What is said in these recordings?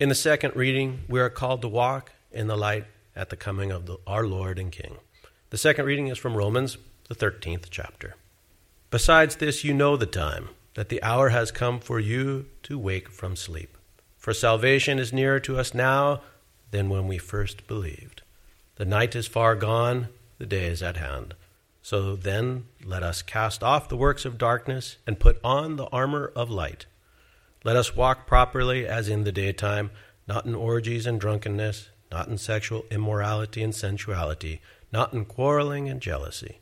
In the second reading, we are called to walk in the light at the coming of our Lord and King. The second reading is from Romans, the 13th chapter. Besides this, you know the time, that the hour has come for you to wake from sleep. For salvation is nearer to us now than when we first believed. The night is far gone, the day is at hand. So then let us cast off the works of darkness and put on the armor of light. Let us walk properly as in the daytime, not in orgies and drunkenness, not in sexual immorality and sensuality, not in quarreling and jealousy,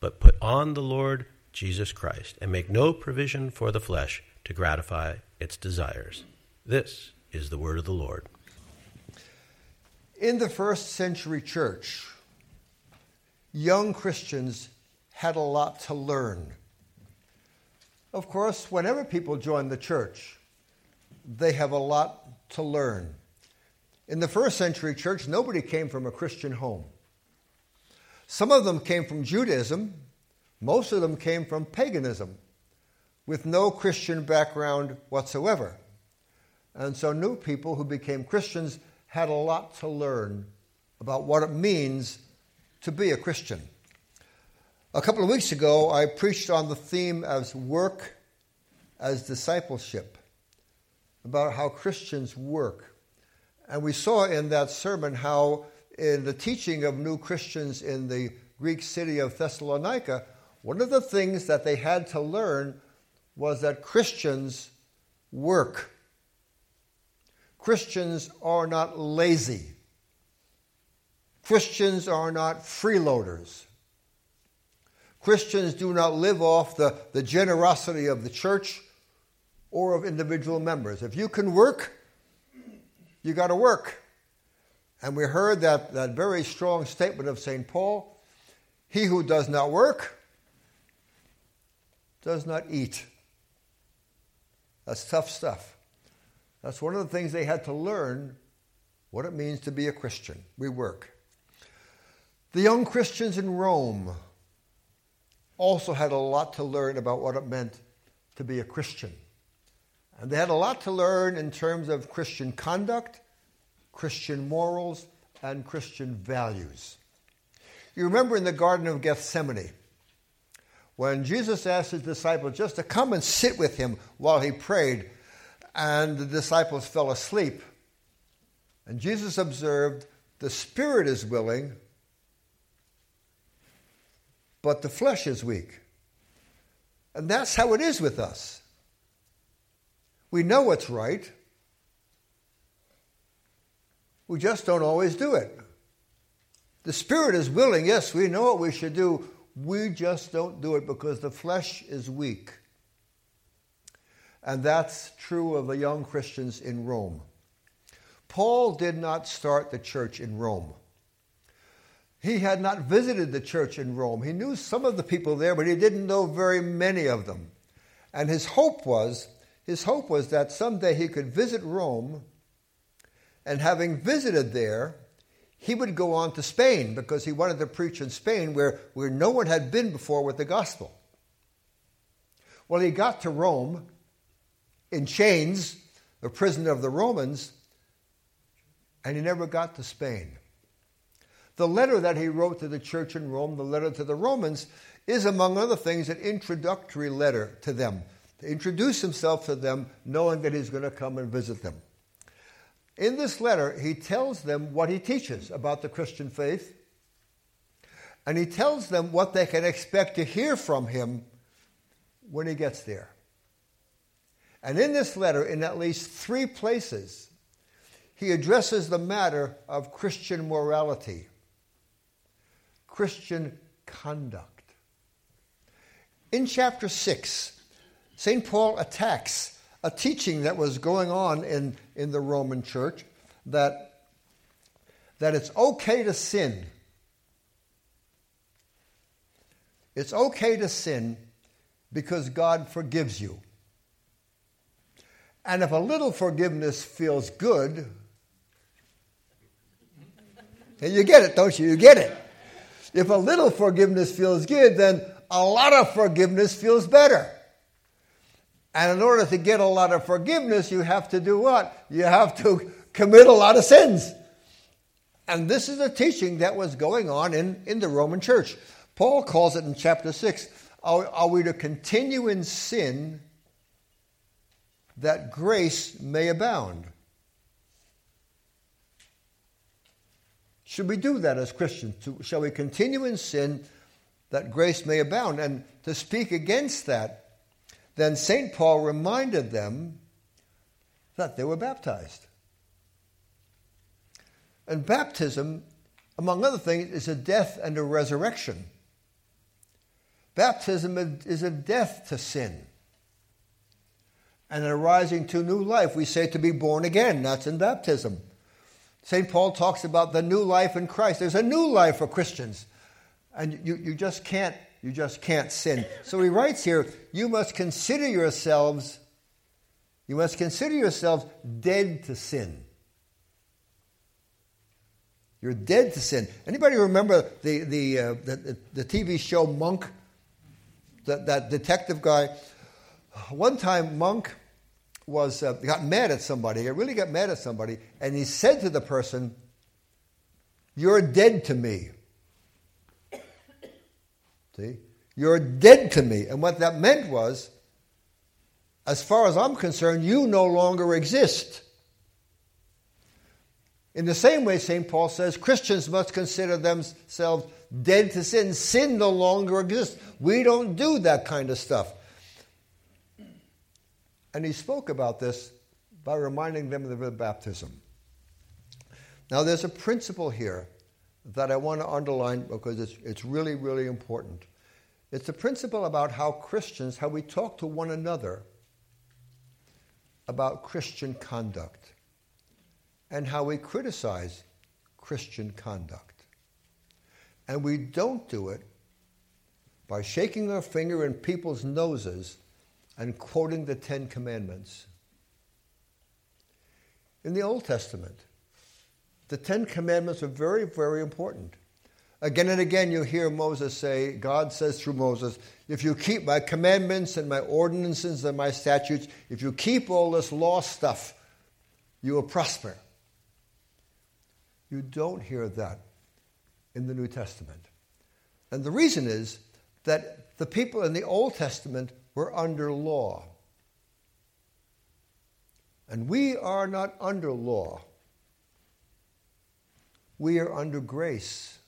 but put on the Lord Jesus Christ and make no provision for the flesh to gratify its desires. This is the word of the Lord. In the first century church, young Christians had a lot to learn. Of course, whenever people join the church, they have a lot to learn. In the first century church, nobody came from a Christian home. Some of them came from Judaism. Most of them came from paganism with no Christian background whatsoever. And so new people who became Christians had a lot to learn about what it means to be a Christian. A couple of weeks ago, I preached on the theme as work as discipleship, about how Christians work. And we saw in that sermon how in the teaching of new Christians in the Greek city of Thessalonica, one of the things that they had to learn was that Christians work. Christians are not lazy. Christians are not freeloaders. Christians do not live off the generosity of the church or of individual members. If you can work, you got to work. And we heard that very strong statement of St. Paul, he who does not work does not eat. That's tough stuff. That's one of the things they had to learn, what it means to be a Christian. We work. The young Christians in Rome also had a lot to learn about what it meant to be a Christian. And they had a lot to learn in terms of Christian conduct, Christian morals, and Christian values. You remember in the Garden of Gethsemane, when Jesus asked his disciples just to come and sit with him while he prayed, and the disciples fell asleep. And Jesus observed, the spirit is willing, but the flesh is weak. And that's how it is with us. We know what's right. We just don't always do it. The spirit is willing. Yes, we know what we should do. We just don't do it because the flesh is weak. And that's true of the young Christians in Rome. Paul did not start the church in Rome. He had not visited the church in Rome. He knew some of the people there, but he didn't know very many of them. And his hope was that someday he could visit Rome, and having visited there, he would go on to Spain because he wanted to preach in Spain where no one had been before with the gospel. Well, he got to Rome in chains, a prisoner of the Romans, and he never got to Spain. The letter that he wrote to the church in Rome, the letter to the Romans, is, among other things, an introductory letter to them, to introduce himself to them, knowing that he's going to come and visit them. In this letter, he tells them what he teaches about the Christian faith, and he tells them what they can expect to hear from him when he gets there. And in this letter, in at least three places, he addresses the matter of Christian morality, Christian conduct. In chapter 6, St. Paul attacks a teaching that was going on in the Roman church that it's okay to sin. It's okay to sin because God forgives you. And if a little forgiveness feels good, then you get it, don't you? You get it. If a little forgiveness feels good, then a lot of forgiveness feels better. And in order to get a lot of forgiveness, you have to do what? You have to commit a lot of sins. And this is a teaching that was going on in the Roman church. Paul calls it in chapter 6, are we to continue in sin that grace may abound? Should we do that as Christians? Shall we continue in sin that grace may abound? And to speak against that, then St. Paul reminded them that they were baptized. And baptism, among other things, is a death and a resurrection. Baptism is a death to sin and a rising to new life. We say to be born again. That's in baptism. St. Paul talks about the new life in Christ. There's a new life for Christians, and you just can't sin. So he writes here, you must consider yourselves dead to sin. You're dead to sin. Anybody remember the TV show Monk? That detective guy. One time, Monk got mad at somebody. He really got mad at somebody, and he said to the person, "You're dead to me." See, you're dead to me, and what that meant was, as far as I'm concerned, you no longer exist. In the same way, St. Paul says, Christians must consider themselves dead to sin. Sin no longer exists. We don't do that kind of stuff. And he spoke about this by reminding them of the baptism. Now, there's a principle here that I want to underline because it's really, really important. It's a principle about how we talk to one another about Christian conduct, and how we criticize Christian conduct. And we don't do it by shaking our finger in people's noses and quoting the Ten Commandments. In the Old Testament, the Ten Commandments are very, very important. Again and again you hear Moses say, God says through Moses, if you keep my commandments and my ordinances and my statutes, if you keep all this law stuff, you will prosper. You don't hear that in the New Testament. And the reason is that the people in the Old Testament were under law. And we are not under law. We are under grace.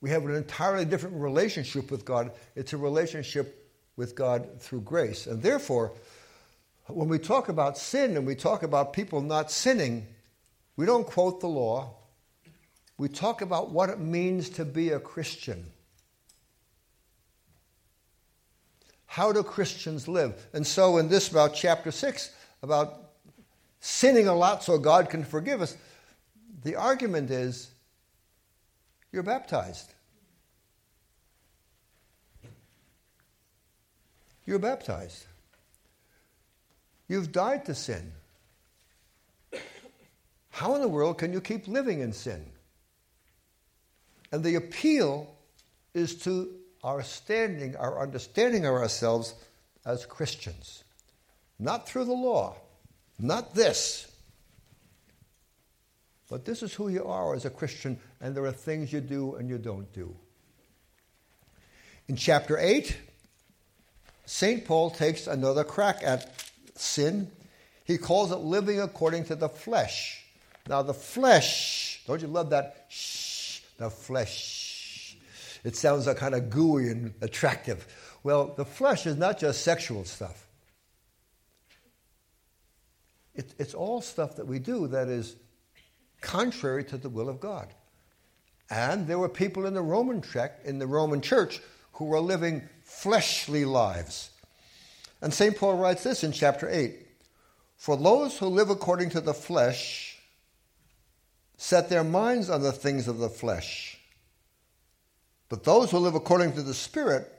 We have an entirely different relationship with God. It's a relationship with God through grace. And therefore, when we talk about sin and we talk about people not sinning, we don't quote the law. We talk about what it means to be a Christian. How do Christians live? And so in this, about chapter 6, about sinning a lot so God can forgive us, the argument is, you're baptized. You're baptized. You've died to sin. How in the world can you keep living in sin? And the appeal is to our standing, our understanding of ourselves as Christians. Not through the law, not this, but this is who you are as a Christian, and there are things you do and you don't do. In chapter 8, St. Paul takes another crack at sin. He calls it living according to the flesh. Now the flesh, don't you love that? Shh, the flesh. It sounds kind of gooey and attractive. Well, the flesh is not just sexual stuff. It's all stuff that we do that is contrary to the will of God. And there were people in the Roman church who were living fleshly lives. And St. Paul writes this in chapter 8, for those who live according to the flesh set their minds on the things of the flesh. But those who live according to the Spirit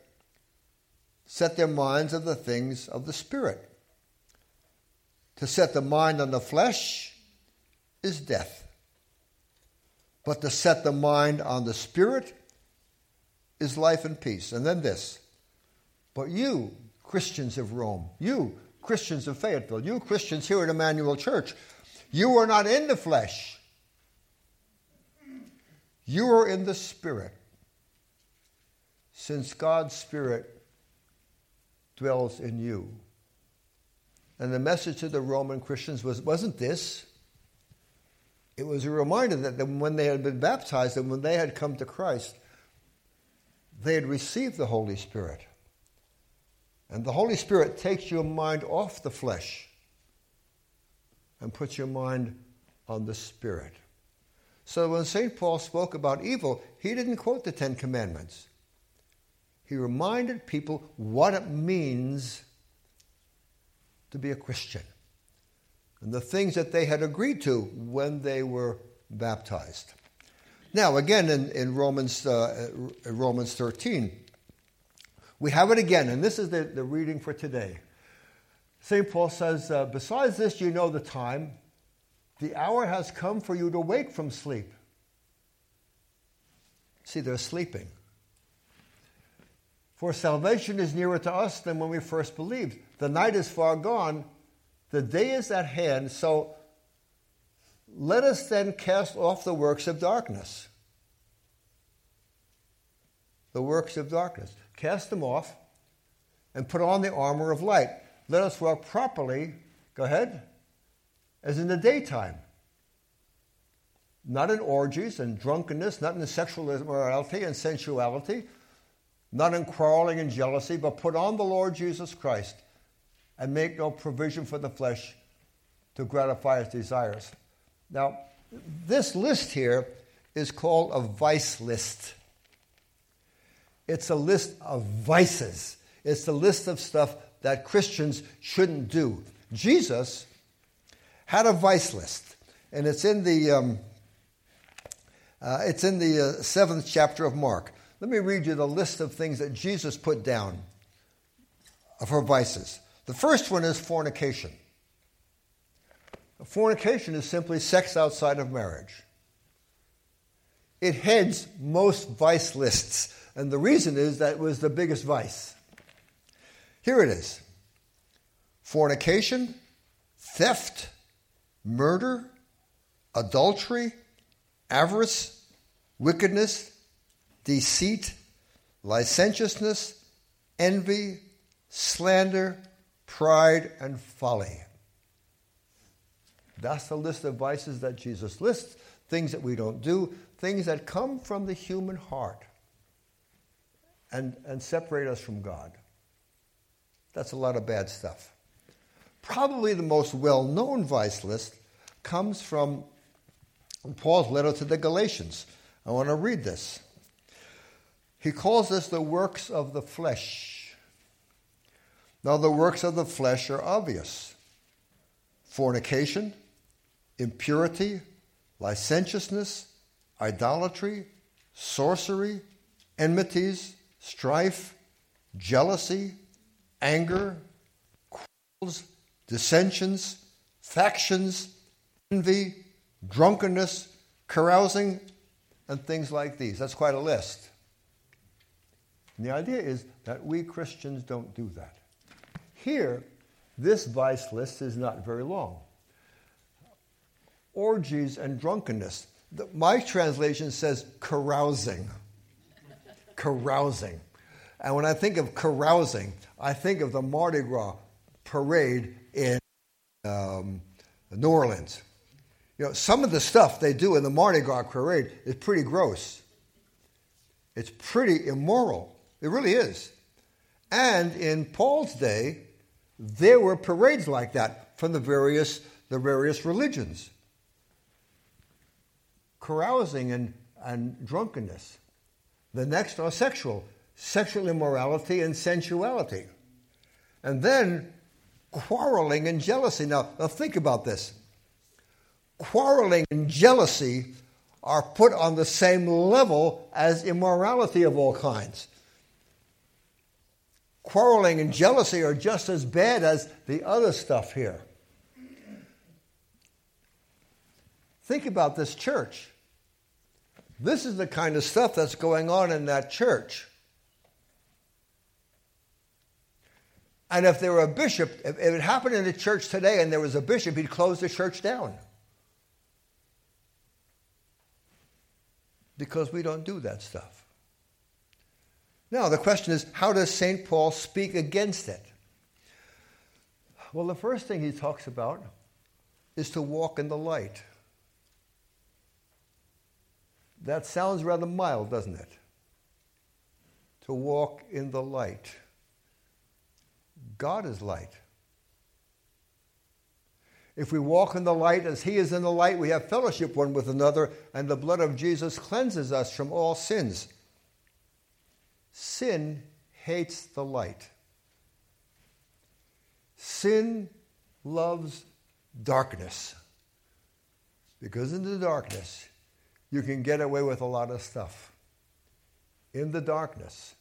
set their minds on the things of the Spirit. To set the mind on the flesh is death. But to set the mind on the Spirit is life and peace. And then this. But you, Christians of Rome, you, Christians of Fayetteville, you, Christians here at Emmanuel Church, You are not in the flesh. You are in the Spirit, since God's Spirit dwells in you. And the message to the Roman Christians wasn't this. It was a reminder that when they had been baptized and when they had come to Christ, they had received the Holy Spirit. And the Holy Spirit takes your mind off the flesh and puts your mind on the Spirit. So when St. Paul spoke about evil, he didn't quote the Ten Commandments. He reminded people what it means to be a Christian and the things that they had agreed to when they were baptized. Now, again, in Romans 13, we have it again, and this is the reading for today. St. Paul says, besides this, you know the time. The hour has come for you to wake from sleep. See, they're sleeping. For salvation is nearer to us than when we first believed. The night is far gone. The day is at hand. So let us then cast off the works of darkness. The works of darkness. Cast them off and put on the armor of light. Let us walk properly. Go ahead. As in the daytime. Not in orgies and drunkenness, not in sexual immorality and sensuality, not in quarreling and jealousy, but put on the Lord Jesus Christ and make no provision for the flesh to gratify its desires. Now, this list here is called a vice list. It's a list of vices. It's a list of stuff that Christians shouldn't do. Jesus had a vice list, and it's in the 7th chapter of Mark. Let me read you the list of things that Jesus put down for vices. The first one is fornication. Fornication is simply sex outside of marriage. It heads most vice lists, and the reason is that it was the biggest vice. Here it is. Fornication, theft, murder, adultery, avarice, wickedness, deceit, licentiousness, envy, slander, pride, and folly. That's the list of vices that Jesus lists, things that we don't do, things that come from the human heart and separate us from God. That's a lot of bad stuff. Probably the most well-known vice list comes from Paul's letter to the Galatians. I want to read this. He calls this the works of the flesh. Now, the works of the flesh are obvious. Fornication, impurity, licentiousness, idolatry, sorcery, enmities, strife, jealousy, anger, quarrels, dissensions, factions, envy, drunkenness, carousing, and things like these. That's quite a list. And the idea is that we Christians don't do that. Here, this vice list is not very long. Orgies and drunkenness. My translation says carousing. Carousing. And when I think of carousing, I think of the Mardi Gras parade in New Orleans. You know, some of the stuff they do in the Mardi Gras parade is pretty gross. It's pretty immoral. It really is. And in Paul's day, there were parades like that from the various religions. Carousing and drunkenness. The next are sexual immorality and sensuality. And then quarreling and jealousy. Now think about this. Quarreling and jealousy are put on the same level as immorality of all kinds. Quarreling and jealousy are just as bad as the other stuff here. Think about this church. This is the kind of stuff that's going on in that church. And if there were a bishop, if it happened in a church today and there was a bishop, he'd close the church down. because we don't do that stuff. Now, the question is, how does St. Paul speak against it? Well, the first thing he talks about is to walk in the light. That sounds rather mild, doesn't it? To walk in the light. God is light. If we walk in the light as he is in the light, we have fellowship one with another, and the blood of Jesus cleanses us from all sins. Sin hates the light. Sin loves darkness, because in the darkness, you can get away with a lot of stuff. In the darkness,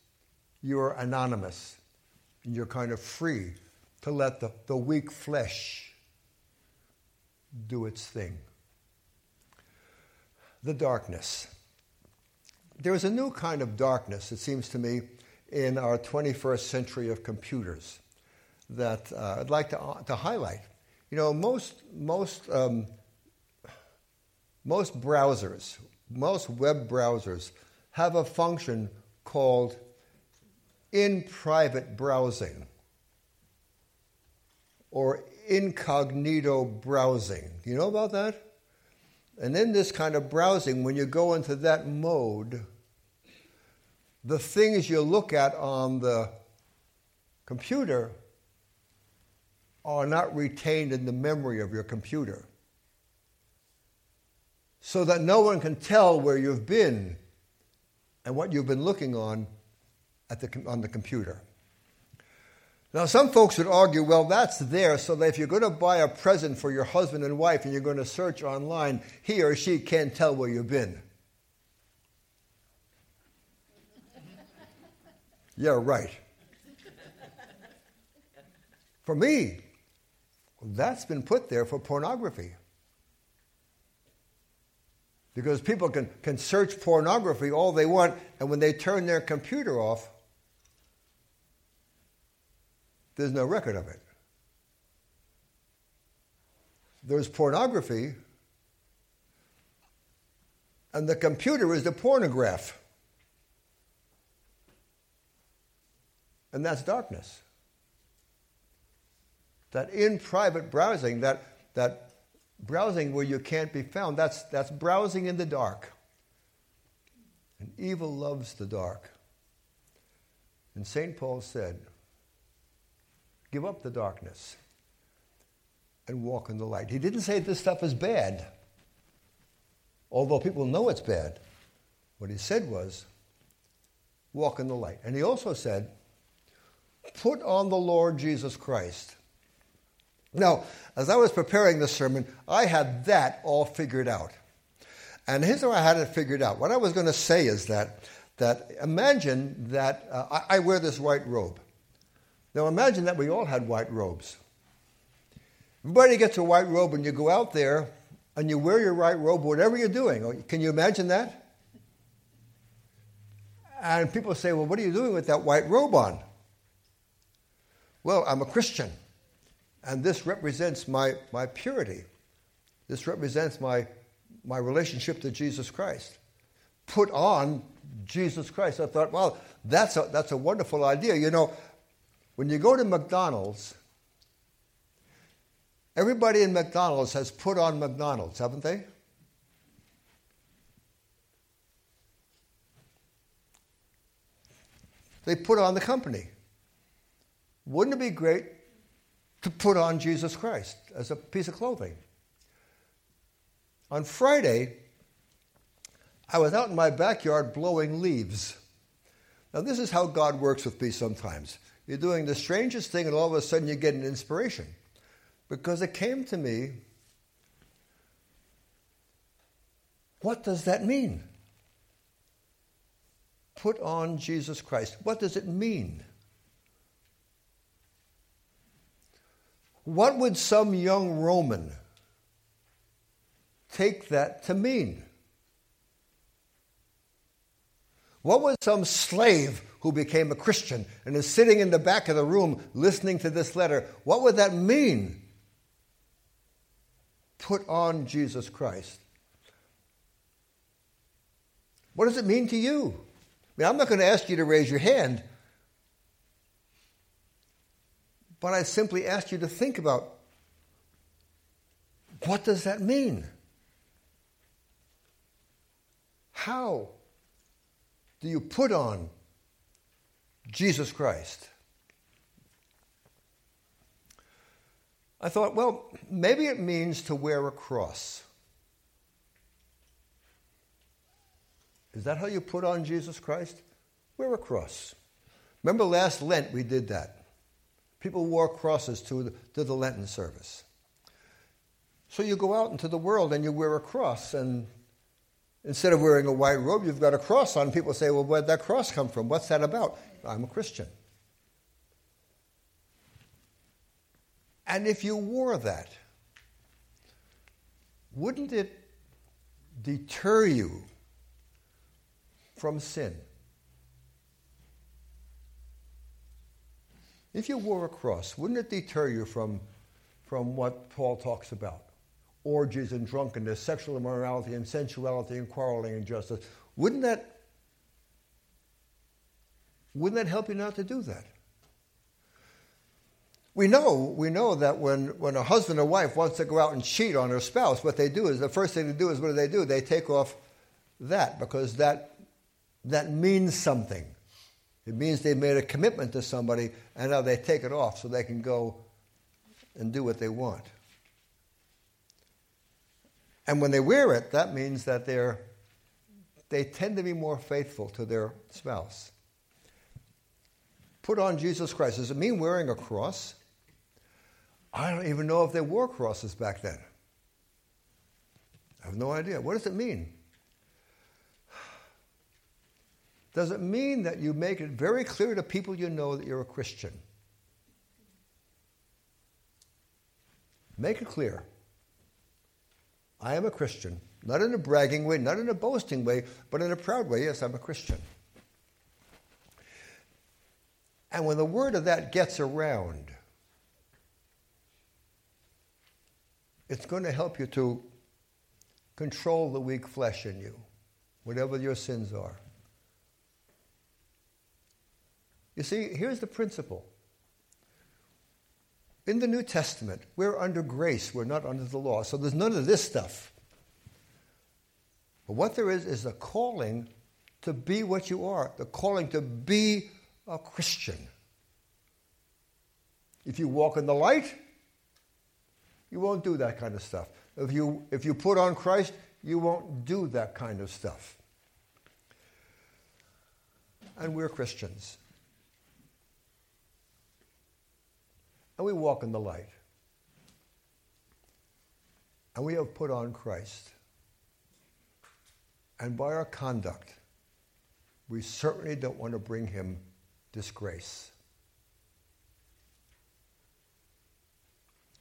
you are anonymous, and you're kind of free to let the weak flesh do its thing. The darkness. There is a new kind of darkness, it seems to me, in our 21st century of computers that I'd like to highlight. You know, most browsers, most web browsers have a function called in private browsing or incognito browsing. Do you know about that? And in this kind of browsing, when you go into that mode, the things you look at on the computer are not retained in the memory of your computer, so that no one can tell where you've been and what you've been looking on on the computer. Now, some folks would argue, well, that's there so that if you're going to buy a present for your husband and wife and you're going to search online, he or she can't tell where you've been. Yeah, right. For me, that's been put there for pornography, because people can search pornography all they want, and when they turn their computer off, there's no record of it. There's pornography, and the computer is the pornograph. And that's darkness. That in private browsing, that browsing where you can't be found, that's browsing in the dark. And evil loves the dark. And St. Paul said, give up the darkness and walk in the light. He didn't say this stuff is bad, although people know it's bad. What he said was, walk in the light. And he also said, put on the Lord Jesus Christ. Now, as I was preparing this sermon, I had that all figured out. And here's how I had it figured out. What I was going to say is that imagine that I wear this white robe. Now, imagine that we all had white robes. Everybody gets a white robe, and you go out there, and you wear your white robe, whatever you're doing. Can you imagine that? And people say, well, what are you doing with that white robe on? Well, I'm a Christian. And this represents my purity. This represents my relationship to Jesus Christ. Put on Jesus Christ. I thought, wow, that's a wonderful idea. You know, when you go to McDonald's, everybody in McDonald's has put on McDonald's, haven't they? They put on the company. Wouldn't it be great to put on Jesus Christ as a piece of clothing? On Friday, I was out in my backyard blowing leaves. Now, this is how God works with me sometimes. You're doing the strangest thing, and all of a sudden you get an inspiration. Because it came to me, what does that mean? Put on Jesus Christ. What does it mean? What would some young Roman take that to mean? What would some slave who became a Christian and is sitting in the back of the room listening to this letter, what would that mean? Put on Jesus Christ. What does it mean to you? I mean, I'm not going to ask you to raise your hand, but I simply ask you to think about, what does that mean? How do you put on Jesus Christ? I thought, well, maybe it means to wear a cross. Is that how you put on Jesus Christ? Wear a cross. Remember last Lent we did that. People wore crosses to the Lenten service. So you go out into the world and you wear a cross, and instead of wearing a white robe, you've got a cross on. People say, well, where'd that cross come from? What's that about? I'm a Christian. And if you wore that, wouldn't it deter you from sin? If you wore a cross, wouldn't it deter you from what Paul talks about? Orgies and drunkenness, sexual immorality and sensuality and quarreling and injustice. Wouldn't that help you not to do that? We know that when a husband or wife wants to go out and cheat on her spouse, what they do is, the first thing they do is, what do? They take off that, because that means something. It means they've made a commitment to somebody, and now they take it off so they can go and do what they want. And when they wear it, that means that they tend to be more faithful to their spouse. Put on Jesus Christ. Does it mean wearing a cross? I don't even know if they wore crosses back then. I have no idea. What does it mean? Does it mean that you make it very clear to people you know that you're a Christian? Make it clear. I am a Christian. Not in a bragging way, not in a boasting way, but in a proud way. Yes, I'm a Christian. And when the word of that gets around, it's going to help you to control the weak flesh in you, whatever your sins are. You see, here's the principle. In the New Testament, we're under grace. We're not under the law. So there's none of this stuff. But what there is a calling to be what you are, the calling to be a Christian. If you walk in the light, you won't do that kind of stuff. If you put on Christ, you won't do that kind of stuff. And we're Christians. And we walk in the light. And we have put on Christ. And by our conduct, we certainly don't want to bring him disgrace.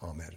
Amen.